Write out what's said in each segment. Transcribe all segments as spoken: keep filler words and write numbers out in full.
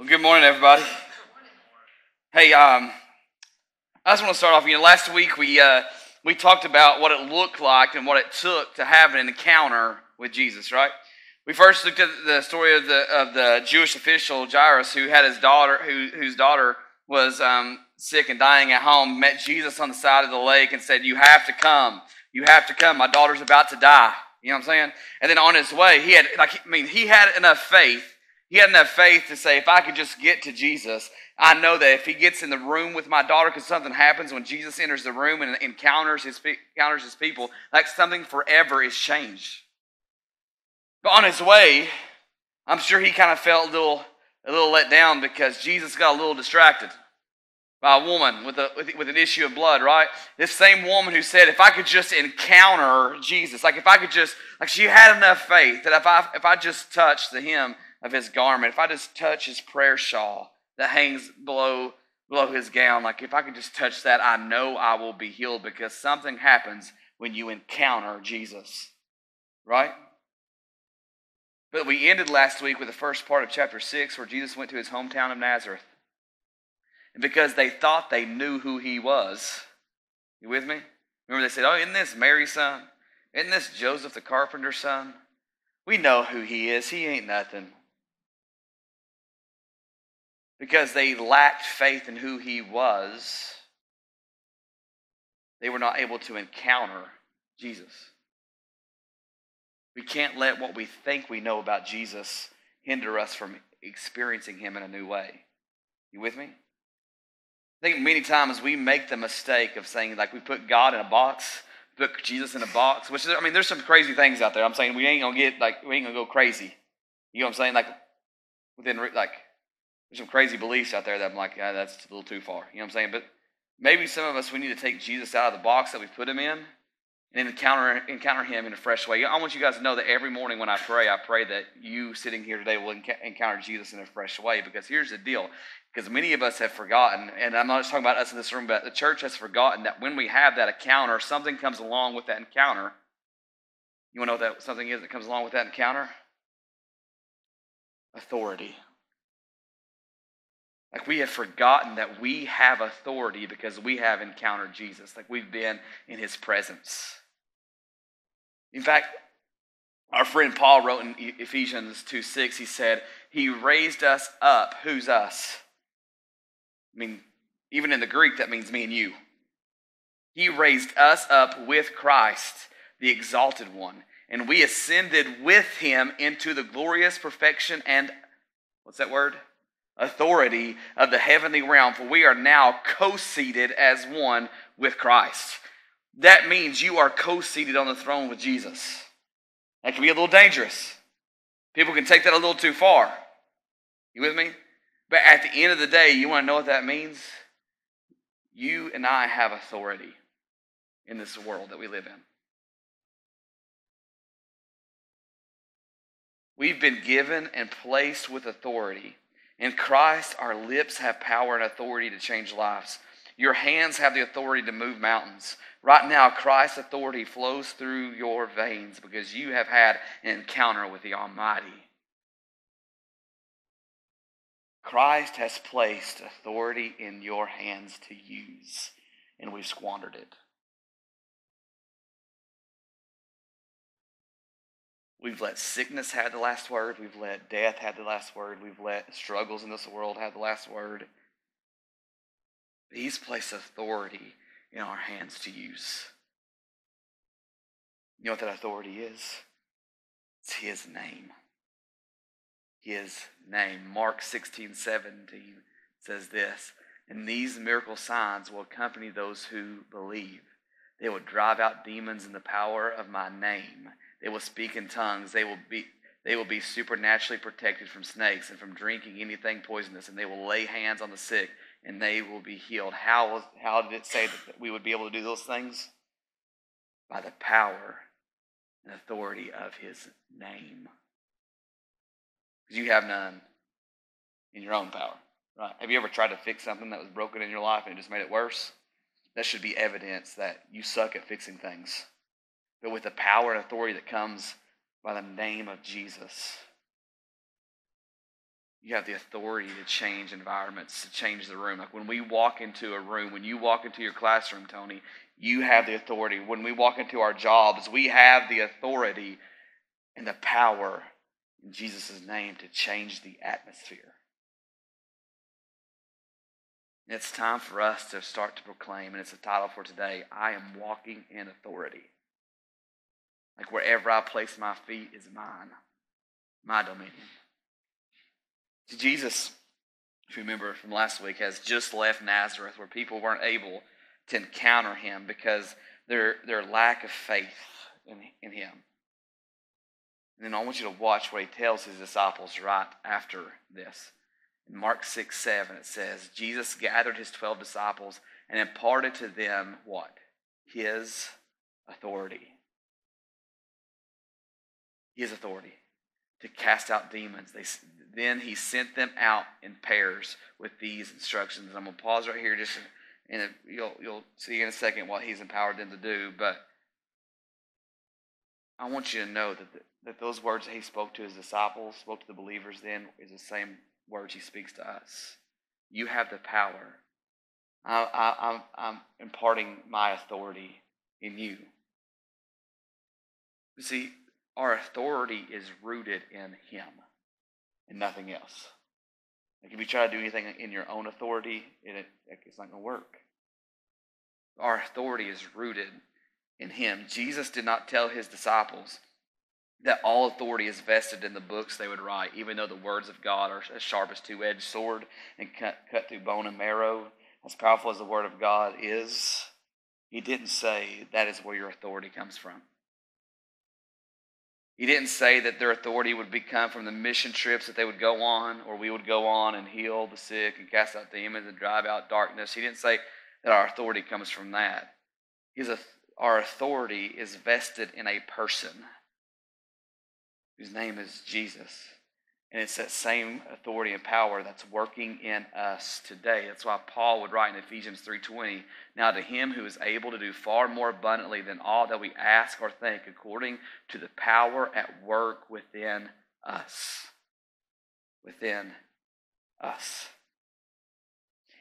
Well, good morning, everybody. Hey, um, I just want to start off. You know, last week we uh, we talked about what it looked like and what it took to have an encounter with Jesus, right? We first looked at the story of the of the Jewish official Jairus, who had his daughter, who, whose daughter was um, sick and dying at home, met Jesus on the side of the lake and said, "You have to come. You have to come. My daughter's about to die." You know what I'm saying? And then on his way, he had like I mean, he had enough faith. He had enough faith to say, if I could just get to Jesus, I know that if he gets in the room with my daughter, because something happens when Jesus enters the room and encounters his, encounters his people, like something forever is changed. But on his way, I'm sure he kind of felt a little, a little let down because Jesus got a little distracted by a woman with, a, with, with an issue of blood, right? This same woman who said, if I could just encounter Jesus, like if I could just, like she had enough faith that if I, if I just touched the hem of his garment, if I just touch his prayer shawl that hangs below below his gown, like if I could just touch that, I know I will be healed, because something happens when you encounter Jesus, right? But we ended last week with the first part of chapter six, where Jesus went to his hometown of Nazareth. And because they thought they knew who he was, you with me? Remember they said, oh, isn't this Mary's son? Isn't this Joseph the carpenter's son? We know who he is. He ain't nothing. Because they lacked faith in who he was, they were not able to encounter Jesus. We can't let what we think we know about Jesus hinder us from experiencing him in a new way. You with me? I think many times we make the mistake of saying, like, we put God in a box, put Jesus in a box, which, I mean, there's some crazy things out there. I'm saying we ain't going to get, like, we ain't going to go crazy. You know what I'm saying? Like, within, like, there's some crazy beliefs out there that I'm like, yeah, that's a little too far. You know what I'm saying? But maybe some of us, we need to take Jesus out of the box that we put him in and encounter encounter him in a fresh way. I want you guys to know that every morning when I pray, I pray that you sitting here today will encounter Jesus in a fresh way. Because here's the deal. Because many of us have forgotten, and I'm not just talking about us in this room, but the church has forgotten that when we have that encounter, something comes along with that encounter. You want to know what that something is that comes along with that encounter? Authority. Like, we have forgotten that we have authority because we have encountered Jesus. Like, we've been in his presence. In fact, our friend Paul wrote in Ephesians two six, he said, he raised us up. Who's us? I mean, even in the Greek, that means me and you. He raised us up with Christ, the exalted one. And we ascended with him into the glorious perfection and, what's that word? Authority of the heavenly realm, for we are now co-seated as one with Christ. That means you are co-seated on the throne with Jesus. That can be a little dangerous. People can take that a little too far. You with me? But at the end of the day, you want to know what that means? You and I have authority in this world that we live in. We've been given and placed with authority. In Christ, our lips have power and authority to change lives. Your hands have the authority to move mountains. Right now, Christ's authority flows through your veins because you have had an encounter with the Almighty. Christ has placed authority in your hands to use, and we've squandered it. We've let sickness have the last word. We've let death have the last word. We've let struggles in this world have the last word. He's placed authority in our hands to use. You know what that authority is? It's his name. His name. Mark sixteen seventeen says this, and these miracle signs will accompany those who believe. They will drive out demons in the power of my name. They will speak in tongues. They will be they will be supernaturally protected from snakes and from drinking anything poisonous, and they will lay hands on the sick, and they will be healed. How, how did it say that we would be able to do those things? By the power and authority of his name. Because you have none in your own power. Right? Have you ever tried to fix something that was broken in your life and it just made it worse? That should be evidence that you suck at fixing things. But with the power and authority that comes by the name of Jesus, you have the authority to change environments, to change the room. Like when we walk into a room, when you walk into your classroom, Tony, you have the authority. When we walk into our jobs, we have the authority and the power in Jesus' name to change the atmosphere. And it's time for us to start to proclaim, and it's the title for today, I am walking in authority. Like wherever I place my feet is mine, my dominion. See, Jesus, if you remember from last week, has just left Nazareth where people weren't able to encounter him because their, their lack of faith in, in him. And then I want you to watch what he tells his disciples right after this. In Mark six seven, it says, Jesus gathered his twelve disciples and imparted to them what? His authority. His authority to cast out demons. They, then he sent them out in pairs with these instructions. And I'm going to pause right here just and you'll you'll see in a second what he's empowered them to do. But I want you to know that the, that those words that he spoke to his disciples, spoke to the believers then, is the same words he speaks to us. You have the power. I, I, I'm, I'm imparting my authority in you. You see, our authority is rooted in him and nothing else. Like if you try to do anything in your own authority, it, it's not going to work. Our authority is rooted in him. Jesus did not tell his disciples that all authority is vested in the books they would write, even though the words of God are as sharp as two-edged sword and cut, cut through bone and marrow, as powerful as the word of God is. He didn't say that is where your authority comes from. He didn't say that their authority would become from the mission trips that they would go on, or we would go on and heal the sick and cast out demons and drive out darkness. He didn't say that our authority comes from that. His, our authority is vested in a person whose name is Jesus. And it's that same authority and power that's working in us today. That's why Paul would write in Ephesians three twenty, now to him who is able to do far more abundantly than all that we ask or think, according to the power at work within us. Within us.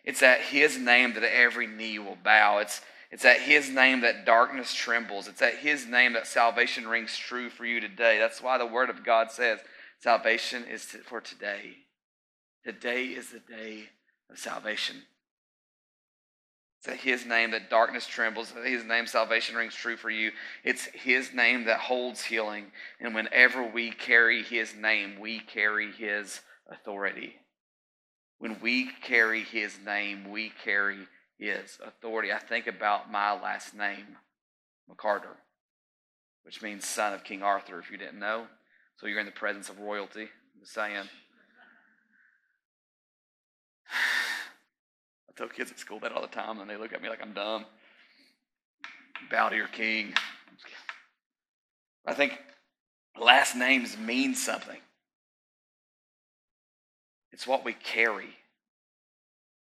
It's at his name that every knee will bow. It's It's at his name that darkness trembles. It's at his name that salvation rings true for you today. That's why the word of God says salvation is for today. Today is the day of salvation. It's at his name that darkness trembles. It's at his name salvation rings true for you. It's his name that holds healing. And whenever we carry his name, we carry his authority. When we carry his name, we carry his authority. I think about my last name, McCarter, which means son of King Arthur, if you didn't know. So you're in the presence of royalty, I'm just saying. I tell kids at school that all the time, and they look at me like I'm dumb. Bow to your king. I think last names mean something. It's what we carry.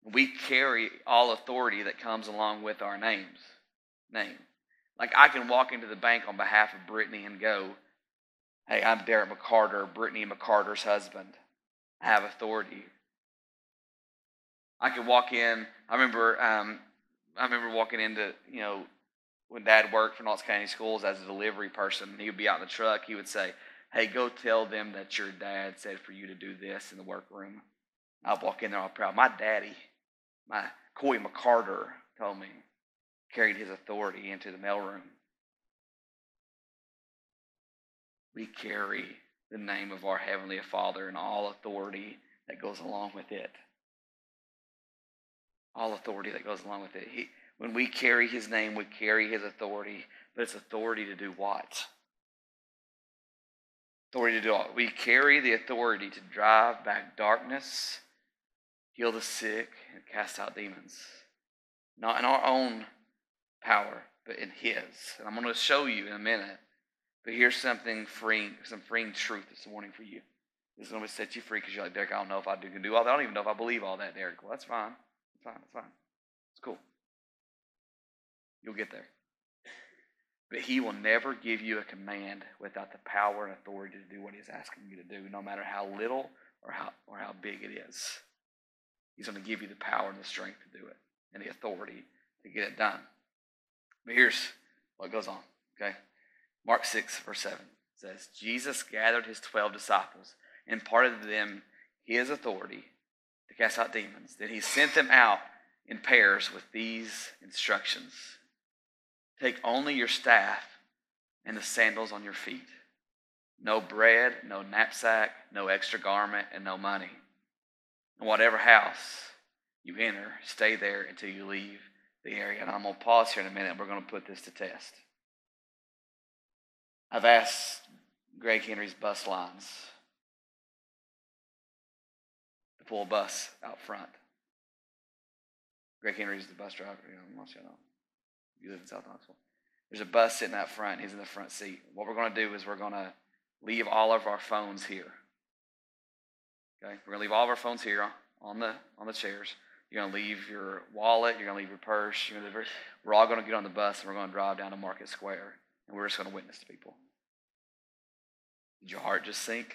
We carry all authority that comes along with our names. Name. Like I can walk into the bank on behalf of Brittany and go, hey, I'm Darren McCarter, Brittany McCarter's husband. I have authority. I could walk in, I remember um, I remember walking into, you know, when Dad worked for Knox County Schools as a delivery person, and he would be out in the truck, he would say, hey, go tell them that your dad said for you to do this in the workroom. I'll walk in there all proud. My daddy, my Coy McCarter told me, carried his authority into the mailroom. We carry the name of our Heavenly Father and all authority that goes along with it. All authority that goes along with it. He, when we carry his name, we carry his authority, but it's authority to do what? Authority to do all. We carry the authority to drive back darkness, heal the sick, and cast out demons. Not in our own power, but in his. And I'm going to show you in a minute. But here's something freeing, some freeing truth this morning for you. This is going to set you free because you're like, Derek, I don't know if I do, can do all that. I don't even know if I believe all that, Derek. Well, that's fine. It's fine. It's fine. It's cool. You'll get there. But he will never give you a command without the power and authority to do what he's asking you to do, no matter how little or how or how big it is. He's going to give you the power and the strength to do it and the authority to get it done. But here's what goes on, okay? Mark six, verse seven says, Jesus gathered his twelve disciples and imparted to them his authority to cast out demons. Then he sent them out in pairs with these instructions. Take only your staff and the sandals on your feet. No bread, no knapsack, no extra garment, and no money. And whatever house you enter, stay there until you leave the area. And I'm going to pause here in a minute. We're going to put this to test. I've asked Greg Henry's bus lines to pull a bus out front. Greg Henry's the bus driver. You know, most of you know. You live in South Knoxville. There's a bus sitting out front. He's in the front seat. What we're going to do is we're going to leave all of our phones here. Okay, we're going to leave all of our phones here on the on the chairs. You're going to leave your wallet. You're going to leave your purse. You're going to leave your, we're all going to get on the bus, and we're going to drive down to Market Square, and we're just going to witness to people. Did your heart just sink?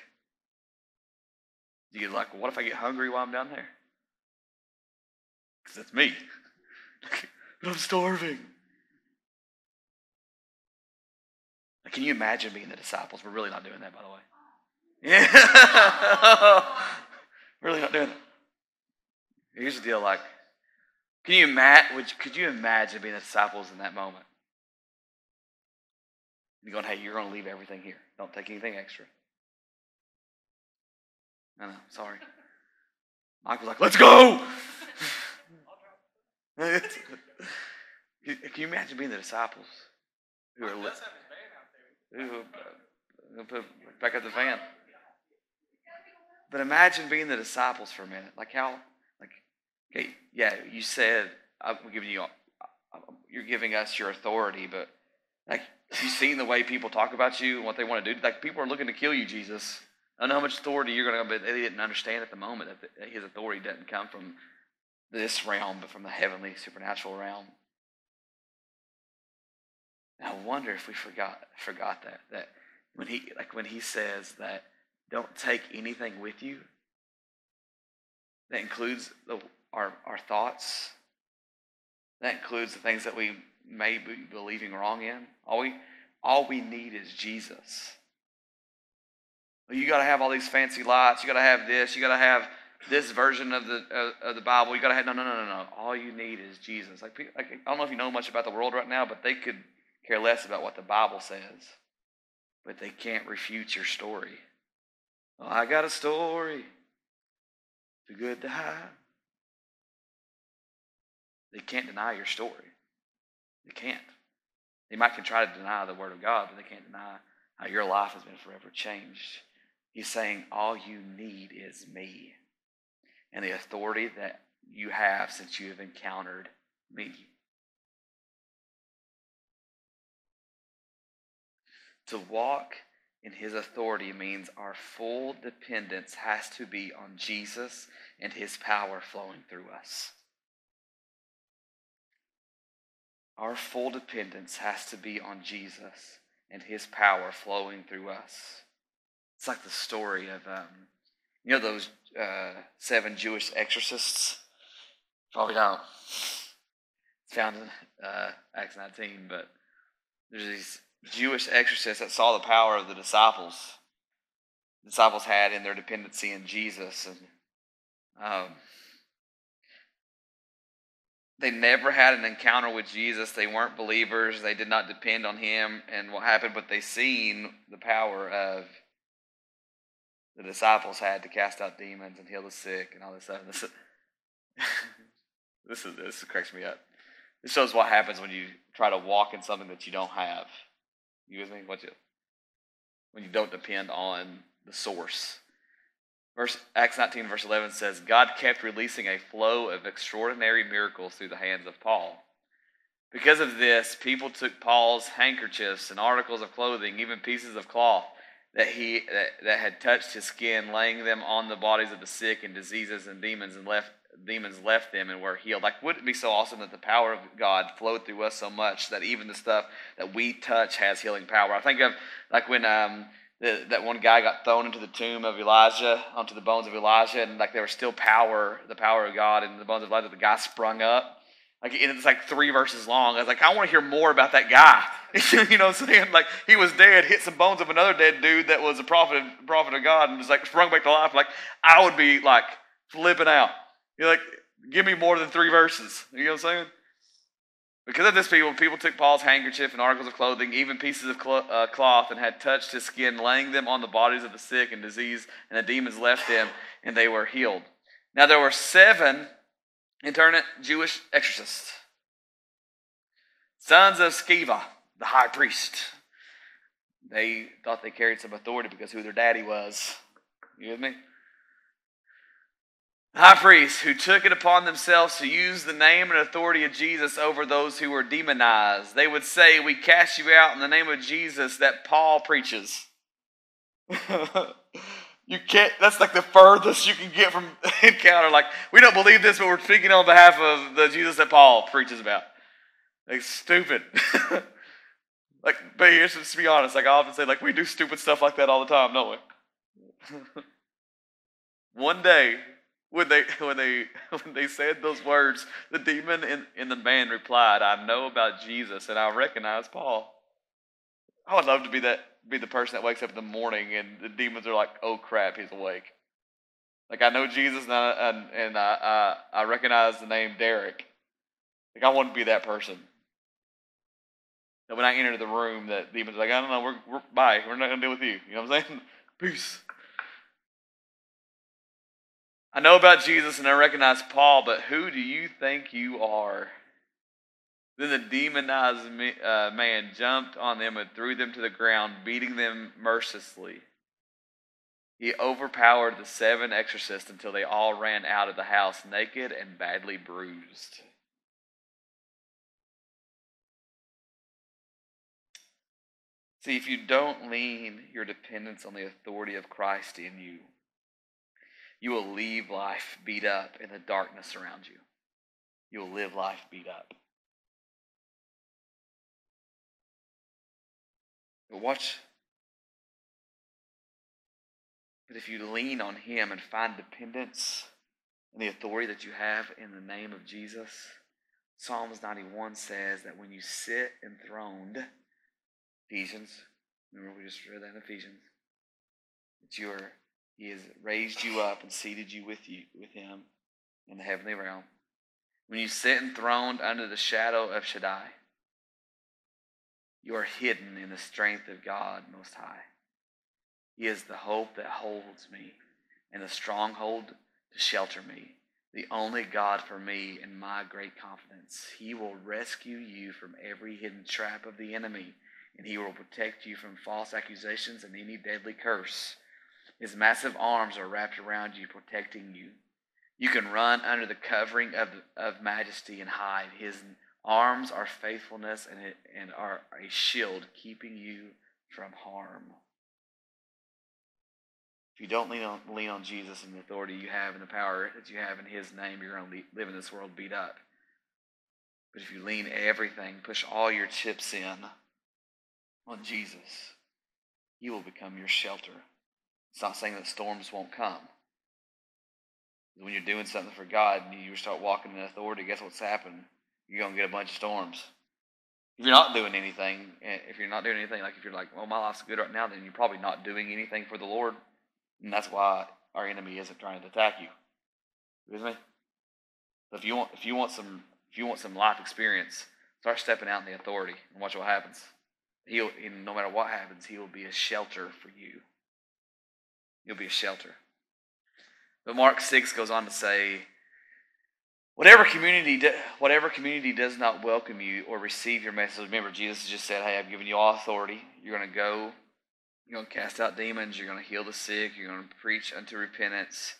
Do you like, what if I get hungry while I'm down there? Because that's me. But I'm starving. Now, can you imagine being the disciples? We're really not doing that, by the way. Yeah. Really not doing that. Here's the deal, like, can you imagine, would, could you imagine being the disciples in that moment? You're going, hey, you're going to leave everything here. Don't take anything extra. No, no, sorry. Mike was like, let's go! Can you imagine being the disciples who are lit? Who, who put back up the van. But imagine being the disciples for a minute. Like how, like, okay, yeah, you said, I'm giving you, you're giving us your authority, but like, you've seen the way people talk about you and what they want to do. Like, people are looking to kill you, Jesus. I don't know how much authority you're going to, but they didn't understand at the moment that his authority doesn't come from this realm, but from the heavenly supernatural realm. And I wonder if we forgot forgot that that when he like when he says that don't take anything with you, that includes the, our our thoughts. That includes the things that we may be believing wrong in. All we all we need is Jesus. You got to have all these fancy lights. You got to have this. You got to have this version of the uh, of the Bible. You got to have no, no, no, no, no. All you need is Jesus. Like, like I don't know if you know much about the world right now, but they could care less about what the Bible says, but they can't refute your story. Oh, I got a story. Too good to hide. They can't deny your story. They can't. They might can try to deny the Word of God, but they can't deny how your life has been forever changed. He's saying all you need is me and the authority that you have since you have encountered me. To walk in his authority means our full dependence has to be on Jesus and his power flowing through us. Our full dependence has to be on Jesus and his power flowing through us. It's like the story of, um, you know those uh, seven Jewish exorcists? Probably don't. It's found in uh, Acts nineteen, but there's these Jewish exorcists that saw the power of the disciples. The disciples had in their dependency in Jesus. And um, they never had an encounter with Jesus. They weren't believers. They did not depend on him and what happened, but they seen the power of the disciples had to cast out demons and heal the sick and all this stuff. This is, this, is, this cracks me up. This shows what happens when you try to walk in something that you don't have. You with me? What you, when you don't depend on the source. Verse, Acts nineteen, verse eleven says, God kept releasing a flow of extraordinary miracles through the hands of Paul. Because of this, people took Paul's handkerchiefs and articles of clothing, even pieces of cloth that he that, that had touched his skin, laying them on the bodies of the sick and diseases and demons, and left demons left them and were healed. Like, wouldn't it be so awesome that the power of God flowed through us so much that even the stuff that we touch has healing power? I think of like when um, that, that one guy got thrown into the tomb of Elijah, onto the bones of Elijah, and like there was still power, the power of God in the bones of Elijah. The guy sprung up. Like, and it's like three verses long. I was like, I want to hear more about that guy. You know what I'm saying? Like, he was dead, hit some bones of another dead dude that was a prophet, prophet of God, and was like sprung back to life. Like, I would be like flipping out. You're like, give me more than three verses. You know what I'm saying? Because of this, people people took Paul's handkerchief and articles of clothing, even pieces of cloth, uh, cloth, and had touched his skin, laying them on the bodies of the sick and diseased, and the demons left them, and they were healed. Now there were seven internal Jewish exorcists, sons of Sceva, the high priest. They thought they carried some authority because who their daddy was. You with me? High priests who took it upon themselves to use the name and authority of Jesus over those who were demonized. They would say, we cast you out in the name of Jesus that Paul preaches. You can't, that's like the furthest you can get from encounter. Like, we don't believe this, but we're speaking on behalf of the Jesus that Paul preaches about. Like, stupid. Like, but here's, just to be honest, like I often say, like, we do stupid stuff like that all the time, don't we? One day, When they when they when they said those words, the demon in, in the man replied, I know about Jesus and I recognize Paul. I would love to be that be the person that wakes up in the morning and the demons are like, oh crap, he's awake. Like, I know Jesus and I and, and I, I I recognize the name Derek. Like, I want to be that person. And when I enter the room, that demons are like, I don't know, we're we're bye. We're not gonna deal with you. You know what I'm saying? Peace. I know about Jesus and I recognize Paul, but who do you think you are? Then the demonized man jumped on them and threw them to the ground, beating them mercilessly. He overpowered the seven exorcists until they all ran out of the house naked and badly bruised. See, if you don't lean your dependence on the authority of Christ in you, you will leave life beat up in the darkness around you. You will live life beat up. But watch. But if you lean on Him and find dependence in the authority that you have in the name of Jesus, Psalms ninety-one says that when you sit enthroned, Ephesians, remember we just read that in Ephesians, that you are He has raised you up and seated you with you with Him in the heavenly realm. When you sit enthroned under the shadow of Shaddai, you are hidden in the strength of God Most High. He is the hope that holds me and the stronghold to shelter me, the only God for me and my great confidence. He will rescue you from every hidden trap of the enemy, and He will protect you from false accusations and any deadly curse. His massive arms are wrapped around you, protecting you. You can run under the covering of, of majesty and hide. His arms are faithfulness and, and are a shield, keeping you from harm. If you don't lean on, lean on Jesus and the authority you have and the power that you have in His name, you're going to live in this world beat up. But if you lean everything, push all your chips in on Jesus, He will become your shelter. It's not saying that storms won't come. When you're doing something for God and you start walking in authority, guess what's happened? You're going to get a bunch of storms. If you're not doing anything, if you're not doing anything, like if you're like, well, my life's good right now, then you're probably not doing anything for the Lord. And that's why our enemy isn't trying to attack you. You with me? So if you want, if you want some, if you want some life experience, start stepping out in the authority and watch what happens. He'll, and no matter what happens, He will be a shelter for you. You'll be a shelter. But Mark six goes on to say, whatever community do, whatever community does not welcome you or receive your message, remember Jesus just said, hey, I've given you all authority. You're going to go, you're going to cast out demons, you're going to heal the sick, you're going to preach unto repentance.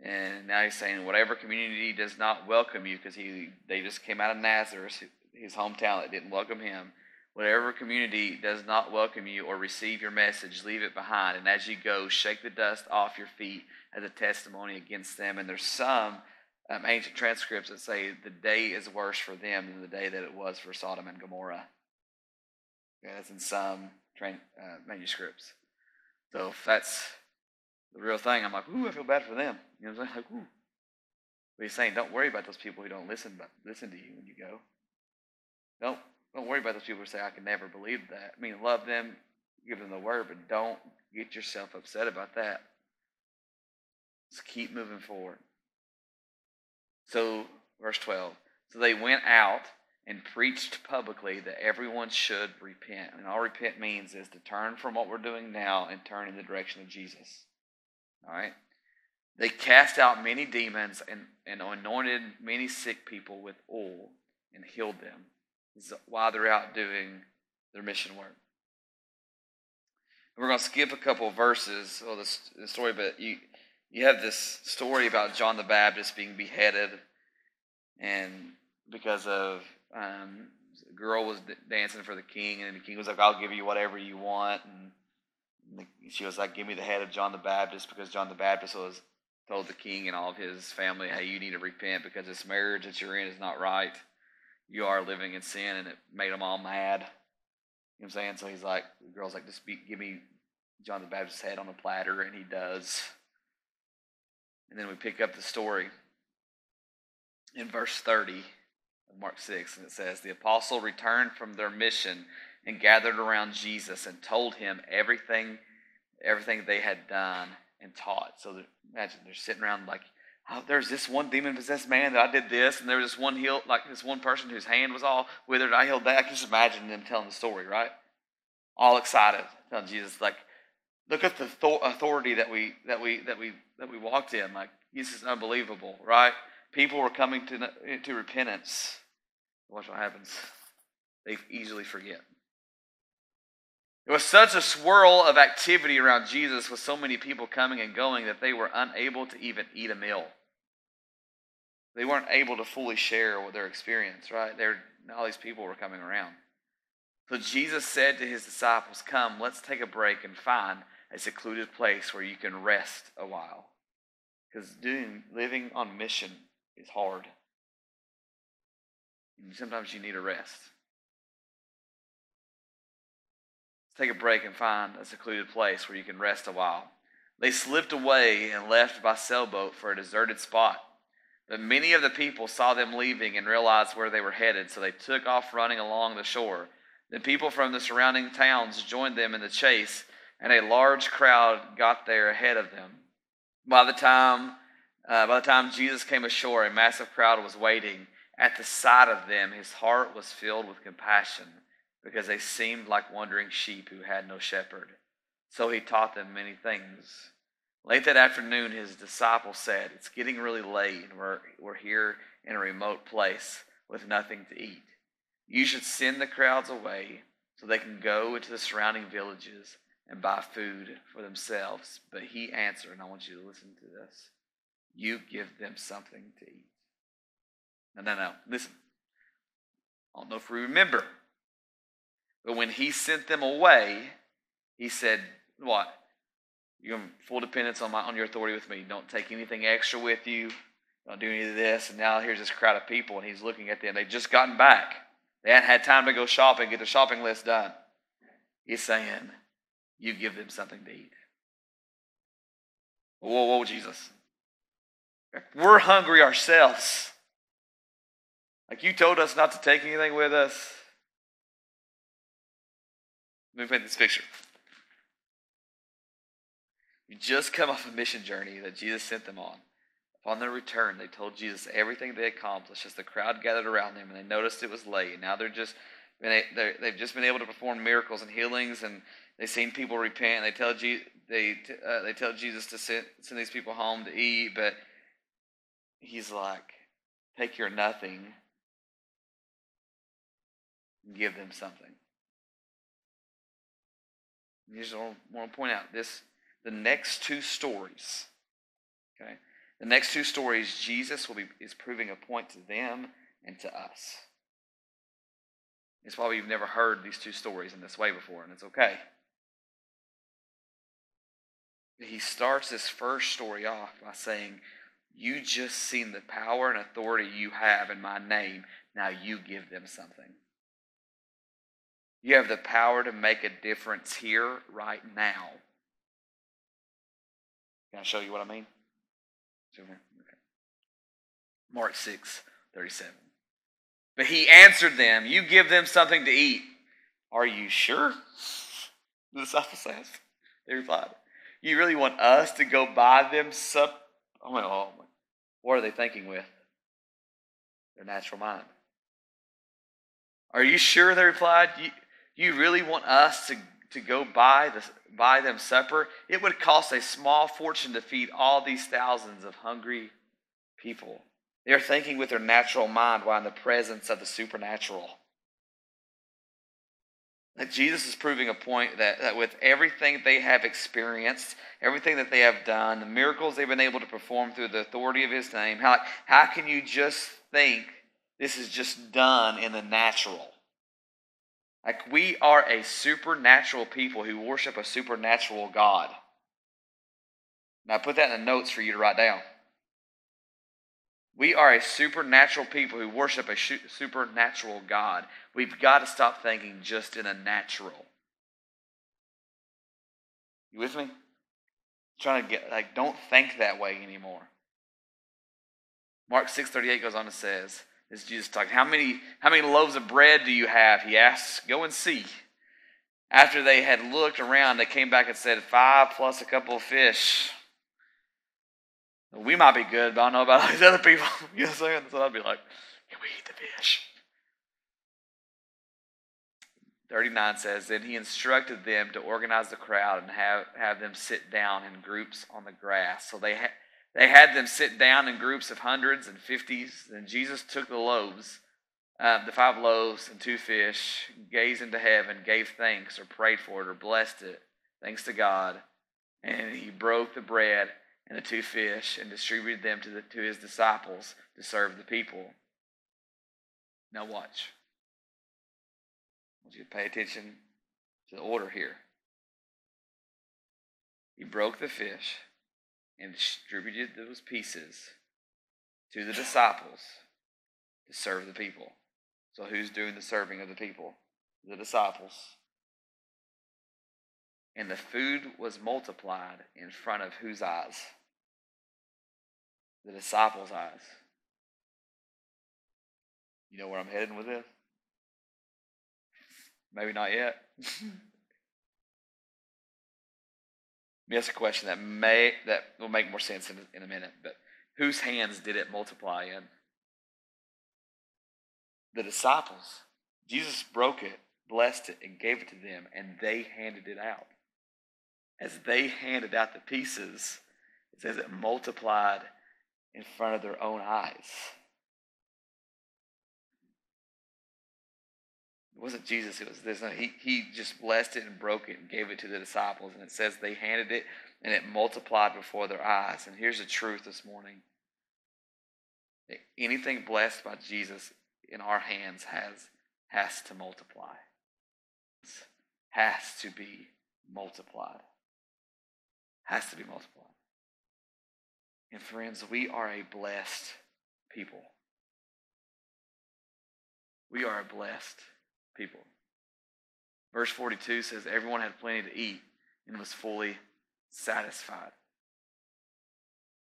And now He's saying, whatever community does not welcome you, because he they just came out of Nazareth, his hometown that didn't welcome Him. Whatever community does not welcome you or receive your message, leave it behind. And as you go, shake the dust off your feet as a testimony against them. And there's some um, ancient transcripts that say the day is worse for them than the day that it was for Sodom and Gomorrah. Yeah, that's in some tra- uh, manuscripts. So if that's the real thing, I'm like, ooh, I feel bad for them. You know what I'm saying? Like, ooh. But he's saying, don't worry about those people who don't listen, but listen to you when you go. Don't don't worry about those people who say, I can never believe that. I mean, love them, give them the word, but don't get yourself upset about that. Just keep moving forward. So, verse twelve. So they went out and preached publicly that everyone should repent. And all repent means is to turn from what we're doing now and turn in the direction of Jesus. All right? They cast out many demons and, and anointed many sick people with oil and healed them. This is why they're out doing their mission work. And we're going to skip a couple of verses of the story, but you, you have this story about John the Baptist being beheaded, and because of um, a girl was dancing for the king, and the king was like, I'll give you whatever you want. And she was like, give me the head of John the Baptist, because John the Baptist was told the king and all of his family, hey, you need to repent because this marriage that you're in is not right. You are living in sin, and it made them all mad. You know what I'm saying? So he's like, the girl's like, just be, give me John the Baptist's head on a platter, and he does. And then we pick up the story in verse thirty. Mark six, and it says, the apostle returned from their mission and gathered around Jesus and told him everything everything they had done and taught. So imagine they're sitting around like, oh, there's this one demon-possessed man that I did this, and there was this one healed, like this one person whose hand was all withered, I healed that. I can just imagine them telling the story, right? All excited, telling Jesus, like, look at the authority that we that we that we that we walked in. Like, this is unbelievable, right? People were coming to to repentance. Watch what happens. They easily forget. It was such a swirl of activity around Jesus with so many people coming and going that they were unable to even eat a meal. They weren't able to fully share with their experience, right? They're, all these people were coming around. So Jesus said to his disciples, come, let's take a break and find a secluded place where you can rest a while. Because doing living on mission is hard. And sometimes you need a rest. Let's take a break and find a secluded place where you can rest a while. They slipped away and left by sailboat for a deserted spot. But many of the people saw them leaving and realized where they were headed, so they took off running along the shore. Then people from the surrounding towns joined them in the chase, and a large crowd got there ahead of them. By the time uh, by the time Jesus came ashore, a massive crowd was waiting. At the sight of them, his heart was filled with compassion because they seemed like wandering sheep who had no shepherd. So he taught them many things. Late that afternoon, his disciples said, it's getting really late, and we're, we're here in a remote place with nothing to eat. You should send the crowds away so they can go into the surrounding villages and buy food for themselves. But he answered, and I want you to listen to this, you give them something to eat. No, no, no, listen. I don't know if we remember, but when he sent them away, he said, what? You're in full dependence on my on your authority with me. Don't take anything extra with you. Don't do any of this. And now here's this crowd of people, and he's looking at them. They've just gotten back. They hadn't had time to go shopping, get their shopping list done. He's saying, you give them something to eat. Whoa, whoa, Jesus. We're hungry ourselves. Like, you told us not to take anything with us. Let me paint this picture. You just come off a mission journey that Jesus sent them on. Upon their return, they told Jesus everything they accomplished as the crowd gathered around them, and they noticed it was late. And now they're just, they're, they've just been able to perform miracles and healings, and they've seen people repent. They tell, Je- they, uh, they tell Jesus to send, send these people home to eat, but he's like, take your nothing and give them something. And here's what I want to point out. This, the next two stories, okay? The next two stories, Jesus will be is proving a point to them and to us. It's why we've never heard these two stories in this way before, and it's okay. He starts this first story off by saying, you just seen the power and authority you have in my name. Now you give them something. You have the power to make a difference here right now. Can I show you what I mean? See over here? Okay. Mark six thirty-seven. But he answered them, "You give them something to eat." "Are you sure?" the disciples asked. They replied, "You really want us to go buy them sup?" Oh my God. What are they thinking with? Their natural mind. "Are you sure?" they replied. You, you really want us to, to go buy, the, buy them supper? It would cost a small fortune to feed all these thousands of hungry people. They're thinking with their natural mind while in the presence of the supernatural. That Jesus is proving a point that, that with everything they have experienced, everything that they have done, the miracles they've been able to perform through the authority of his name, how, how can you just think this is just done in the natural? Like, we are a supernatural people who worship a supernatural God. Now, put that in the notes for you to write down. We are a supernatural people who worship a supernatural God. We've got to stop thinking just in a natural. You with me? I'm trying to get, like, don't think that way anymore. Mark six thirty-eight goes on and says, this is Jesus talking, how many, how many loaves of bread do you have? He asks, go and see. After they had looked around, they came back and said, five plus a couple of fish. We might be good, but I don't know about all these other people. You know what I'm saying? So I'd be like, can we eat the fish? thirty-nine says, then he instructed them to organize the crowd and have, have them sit down in groups on the grass. So they, ha- they had them sit down in groups of hundreds and fifties. Then Jesus took the loaves, uh, the five loaves and two fish, gazed into heaven, gave thanks or prayed for it or blessed it. Thanks to God. And he broke the bread and the two fish, and distributed them to, the, to his disciples to serve the people. Now watch. I want you to pay attention to the order here. He broke the fish and distributed those pieces to the disciples to serve the people. So who's doing the serving of the people? The disciples. And the food was multiplied in front of whose eyes? The disciples' eyes. You know where I'm heading with this? Maybe not yet. That's a question that may that will make more sense in, in a minute. But whose hands did it multiply in? The disciples. Jesus broke it, blessed it, and gave it to them, and they handed it out. As they handed out the pieces, it says it multiplied in front of their own eyes. It wasn't Jesus, it was this. No, he, he just blessed it and broke it and gave it to the disciples. And it says they handed it and it multiplied before their eyes. And here's the truth this morning. Anything blessed by Jesus in our hands has, has to multiply. Has to be multiplied. Has to be multiplied. And friends, we are a blessed people. We are a blessed people. Verse forty-two says, everyone had plenty to eat and was fully satisfied.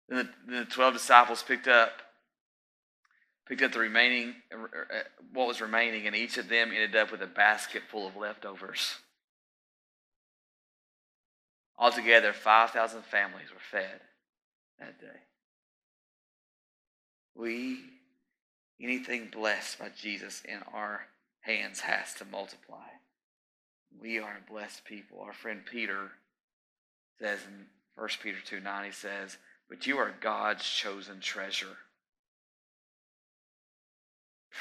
Then the, the twelve disciples picked up picked up the remaining, what was remaining, and each of them ended up with a basket full of leftovers. Altogether, five thousand families were fed that day. We, anything blessed by Jesus in our hands has to multiply. We are a blessed people. Our friend Peter says in First Peter two nine, he says, but you are God's chosen treasure.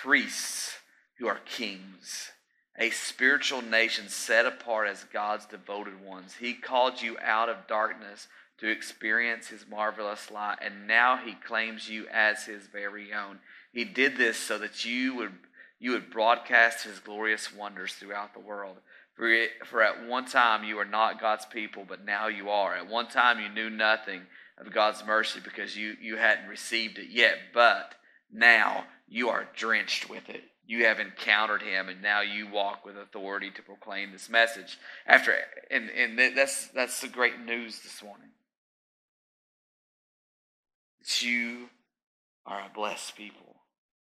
Priests who are kings, a spiritual nation set apart as God's devoted ones. He called you out of darkness to experience his marvelous light, and now he claims you as his very own. He did this so that you would you would broadcast his glorious wonders throughout the world. For, it, for at one time you were not God's people, but now you are. At one time you knew nothing of God's mercy because you, you hadn't received it yet, but now you are drenched with it. You have encountered him, and now you walk with authority to proclaim this message. After and and that's that's the great news this morning. that you are a blessed people.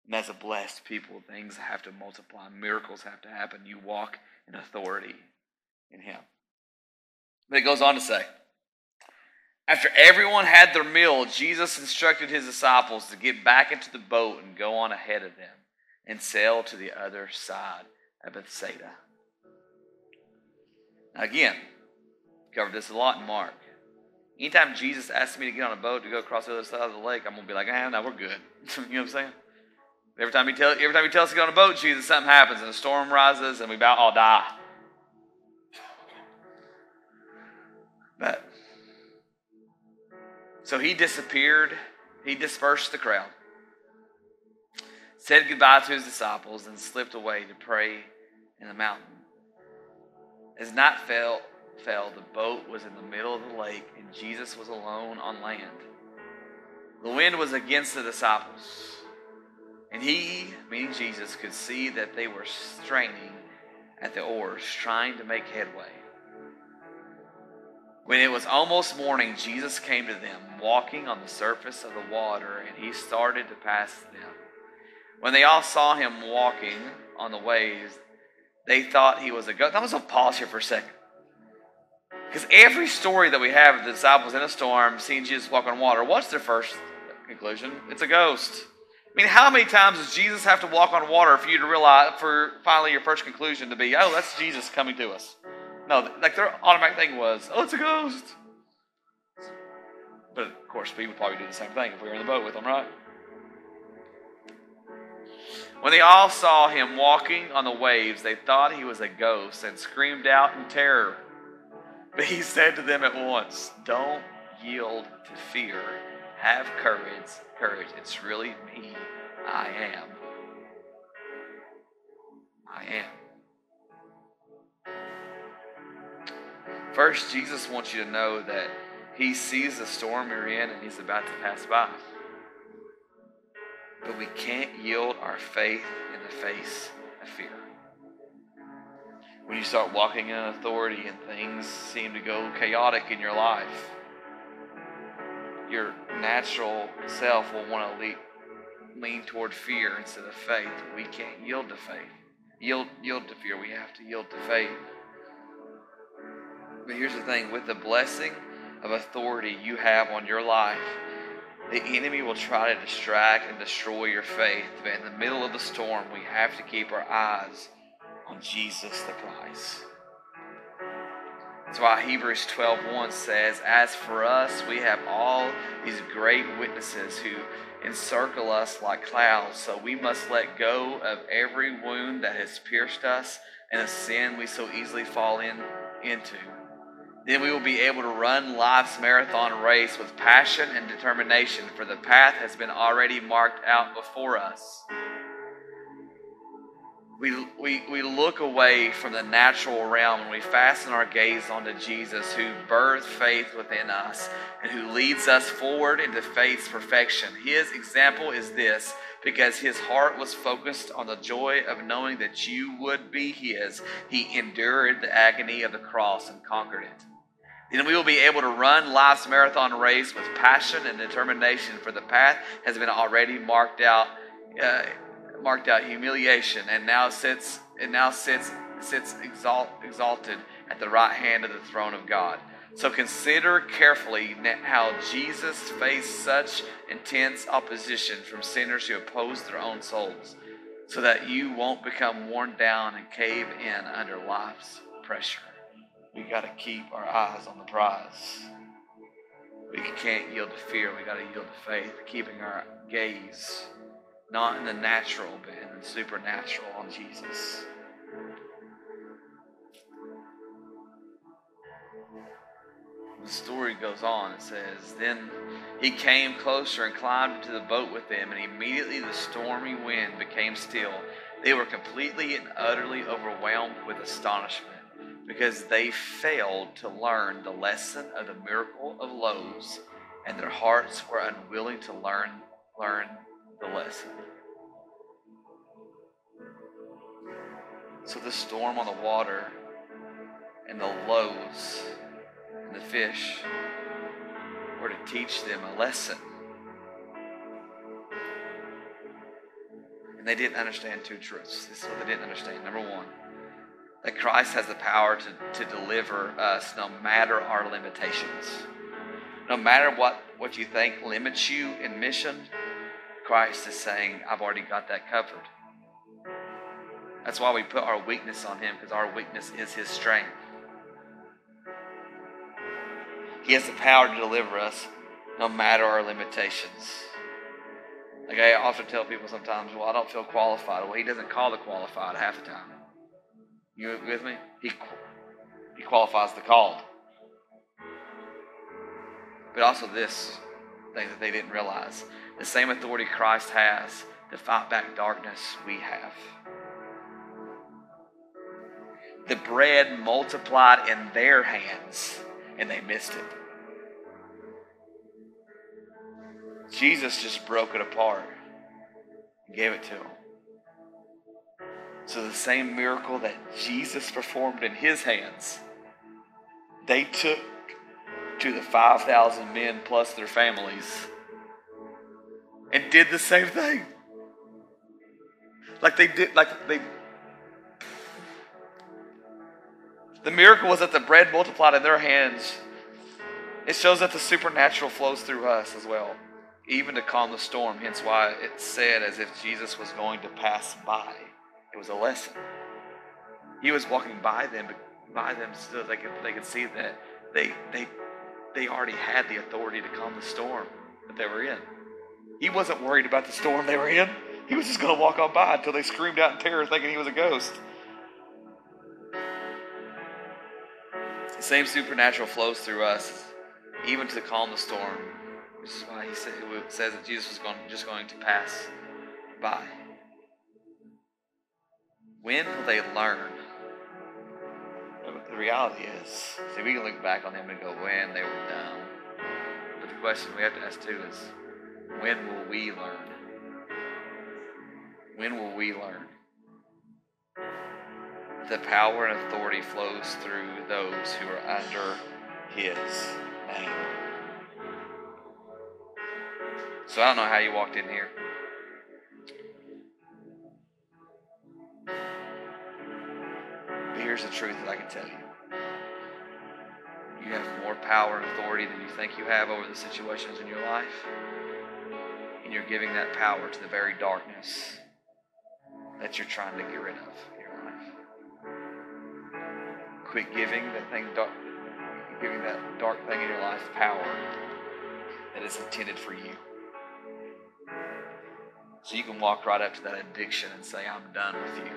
And as a blessed people, things have to multiply. Miracles have to happen. You walk in authority in Him. But it goes on to say, after everyone had their meal, Jesus instructed His disciples to get back into the boat and go on ahead of them and sail to the other side of Bethsaida. Now again, covered this a lot in Mark. Anytime Jesus asks me to get on a boat to go across the other side of the lake, I'm going to be like, ah, no, we're good. You know what I'm saying? Every time, he tell, every time He tells us to get on a boat, Jesus, something happens, and a storm rises, and we about all die. But, so He disappeared. He dispersed the crowd, said goodbye to His disciples, and slipped away to pray in the mountain. As night fell, fell, the boat was in the middle of the lake, and Jesus was alone on land. The wind was against the disciples, and He, meaning Jesus, could see that they were straining at the oars, trying to make headway. When it was almost morning, Jesus came to them, walking on the surface of the water, and He started to pass them. When they all saw Him walking on the waves, they thought He was a ghost. I'm just going to pause here for a second. Because every story that we have of the disciples in a storm, seeing Jesus walk on water, what's their first conclusion? It's a ghost. I mean, how many times does Jesus have to walk on water for you to realize, for finally your first conclusion to be, oh, that's Jesus coming to us? No, like their automatic thing was, oh, it's a ghost. But of course, we would probably do the same thing if we were in the boat with them, right? When they all saw Him walking on the waves, they thought He was a ghost and screamed out in terror. But He said to them at once, don't yield to fear. Have courage. Courage. It's really me. I am. I am. First, Jesus wants you to know that He sees the storm you're in and He's about to pass by. But we can't yield our faith in the face of fear. When you start walking in authority and things seem to go chaotic in your life, your natural self will want to lean, lean toward fear instead of faith. We can't yield to faith. Yield, yield to fear. We have to yield to faith. But here's the thing. With the blessing of authority you have on your life, the enemy will try to distract and destroy your faith. But in the middle of the storm, we have to keep our eyes on Jesus the prize. That's why Hebrews twelve one says, as for us, we have all these great witnesses who encircle us like clouds. So we must let go of every wound that has pierced us and a sin we so easily fall in, into. Then we will be able to run life's marathon race with passion and determination, for the path has been already marked out before us. We, we, we look away from the natural realm and we fasten our gaze onto Jesus, who birthed faith within us and who leads us forward into faith's perfection. His example is this, because His heart was focused on the joy of knowing that you would be His. He endured the agony of the cross and conquered it. Then we will be able to run life's marathon race with passion and determination, for the path has been already marked out uh, marked out humiliation, and now sits and now sits sits exalt, exalted at the right hand of the throne of God. So consider carefully how Jesus faced such intense opposition from sinners who oppose their own souls, so that you won't become worn down and cave in under life's pressure. We got to keep our eyes on the prize. We can't yield to fear. We got to yield to faith, keeping our gaze not in the natural, but in the supernatural on Jesus. The story goes on. It says, then He came closer and climbed into the boat with them, and immediately the stormy wind became still. They were completely and utterly overwhelmed with astonishment, because they failed to learn the lesson of the miracle of loaves, and their hearts were unwilling to learn learn the lesson. So the storm on the water and the loaves and the fish were to teach them a lesson And they didn't understand two truths. This is what they didn't understand. Number one, that Christ has the power to, to deliver us no matter our limitations. No matter what, what you think limits you in mission, Christ is saying, I've already got that covered. That's why we put our weakness on him, because our weakness is his strength. He has the power to deliver us no matter our limitations. Like I often tell people sometimes, well, I don't feel qualified. Well, he doesn't call the qualified half the time. You with me? He, he qualifies the called. But also this thing that they didn't realize. The same authority Christ has to fight back darkness we have. The bread multiplied in their hands, and they missed it. Jesus just broke it apart and gave it to them. So the same miracle that Jesus performed in his hands, they took to the five thousand men plus their families and did the same thing. Like they did, like they... The miracle was that the bread multiplied in their hands. It shows that the supernatural flows through us as well, even to calm the storm. Hence why it said as if Jesus was going to pass by. It was a lesson. He was walking by them, but by them still they could, they could see that they, they, they already had the authority to calm the storm that they were in. He wasn't worried about the storm they were in. He was just going to walk on by until they screamed out in terror thinking he was a ghost. The same supernatural flows through us, even to calm the storm, which is why he said, it says that Jesus was going, just going to pass by. When will they learn? The reality is, see, we can look back on them and go, when they were dumb. But the question we have to ask too is, when will we learn? When will we learn? The power and authority flows through those who are under his name. So I don't know how you walked in here. But here's the truth that I can tell you. You have more power and authority than you think you have over the situations in your life. And you're giving that power to the very darkness that you're trying to get rid of in your life. Quit giving that thing, dark, giving that dark thing in your life power that is intended for you. So you can walk right up to that addiction and say, I'm done with you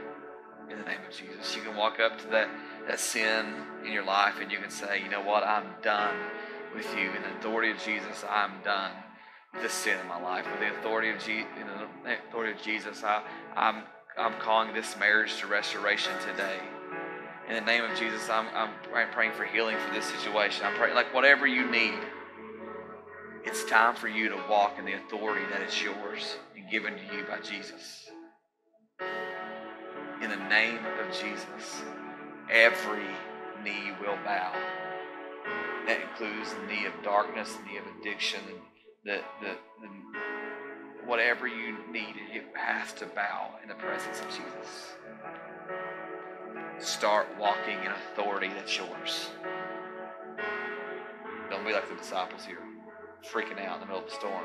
in the name of Jesus. You can walk up to that, that sin in your life and you can say, you know what, I'm done with you. In the authority of Jesus, I'm done with this sin in my life. With the authority of, Je- in the authority of Jesus, I, I'm, I'm calling this marriage to restoration today. In the name of Jesus, I'm, I'm praying for healing for this situation. I'm praying, like, whatever you need, it's time for you to walk in the authority that is yours and given to you by Jesus. In the name of Jesus, every knee will bow. That includes the knee of darkness, the knee of addiction, the, the, the, whatever you need, it has to bow in the presence of Jesus. Start walking in authority that's yours. Don't be like the disciples here, freaking out in the middle of the storm.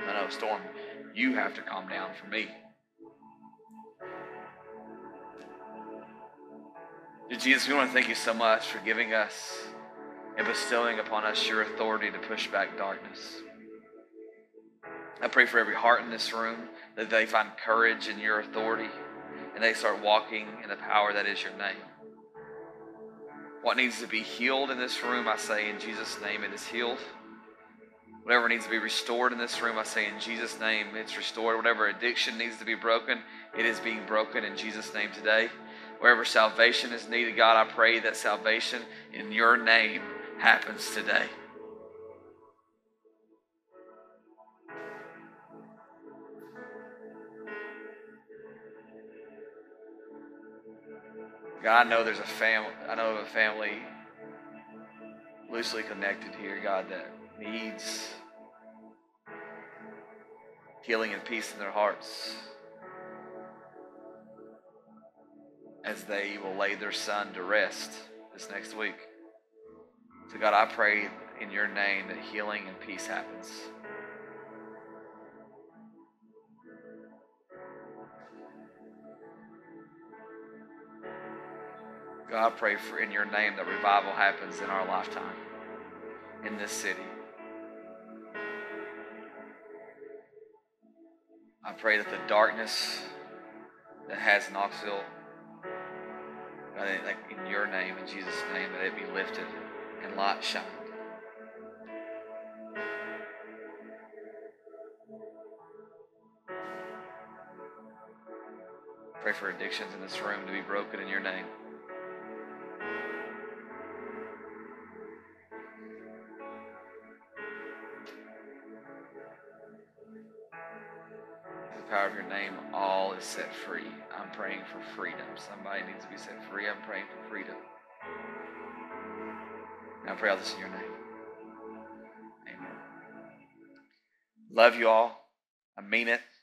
I know, storm, you have to calm down for me. Dear Jesus, we want to thank you so much for giving us and bestowing upon us your authority to push back darkness. I pray for every heart in this room that they find courage in your authority, and they start walking in the power that is your name. What needs to be healed in this room, I say in Jesus' name it is healed. Whatever needs to be restored in this room, I say in Jesus' name it's restored. Whatever addiction needs to be broken, it is being broken in Jesus' name today. Wherever salvation is needed, God, I pray that salvation in your name happens today. God, I know there's a family, I know of a family loosely connected here, God, that needs healing and peace in their hearts. as they will lay their son to rest this next week. So God, I pray in your name that healing and peace happens. God, I pray for in your name that revival happens in our lifetime, in this city. I pray that the darkness that has Knoxville, God, in your name, in Jesus' name, that it be lifted and light shine. Pray for addictions in this room to be broken in your name. In the power of your name, all is set free. I'm praying for freedom. Somebody needs to be set free. I'm praying for freedom. And I pray all this in your name. Amen. Love you all. I mean it.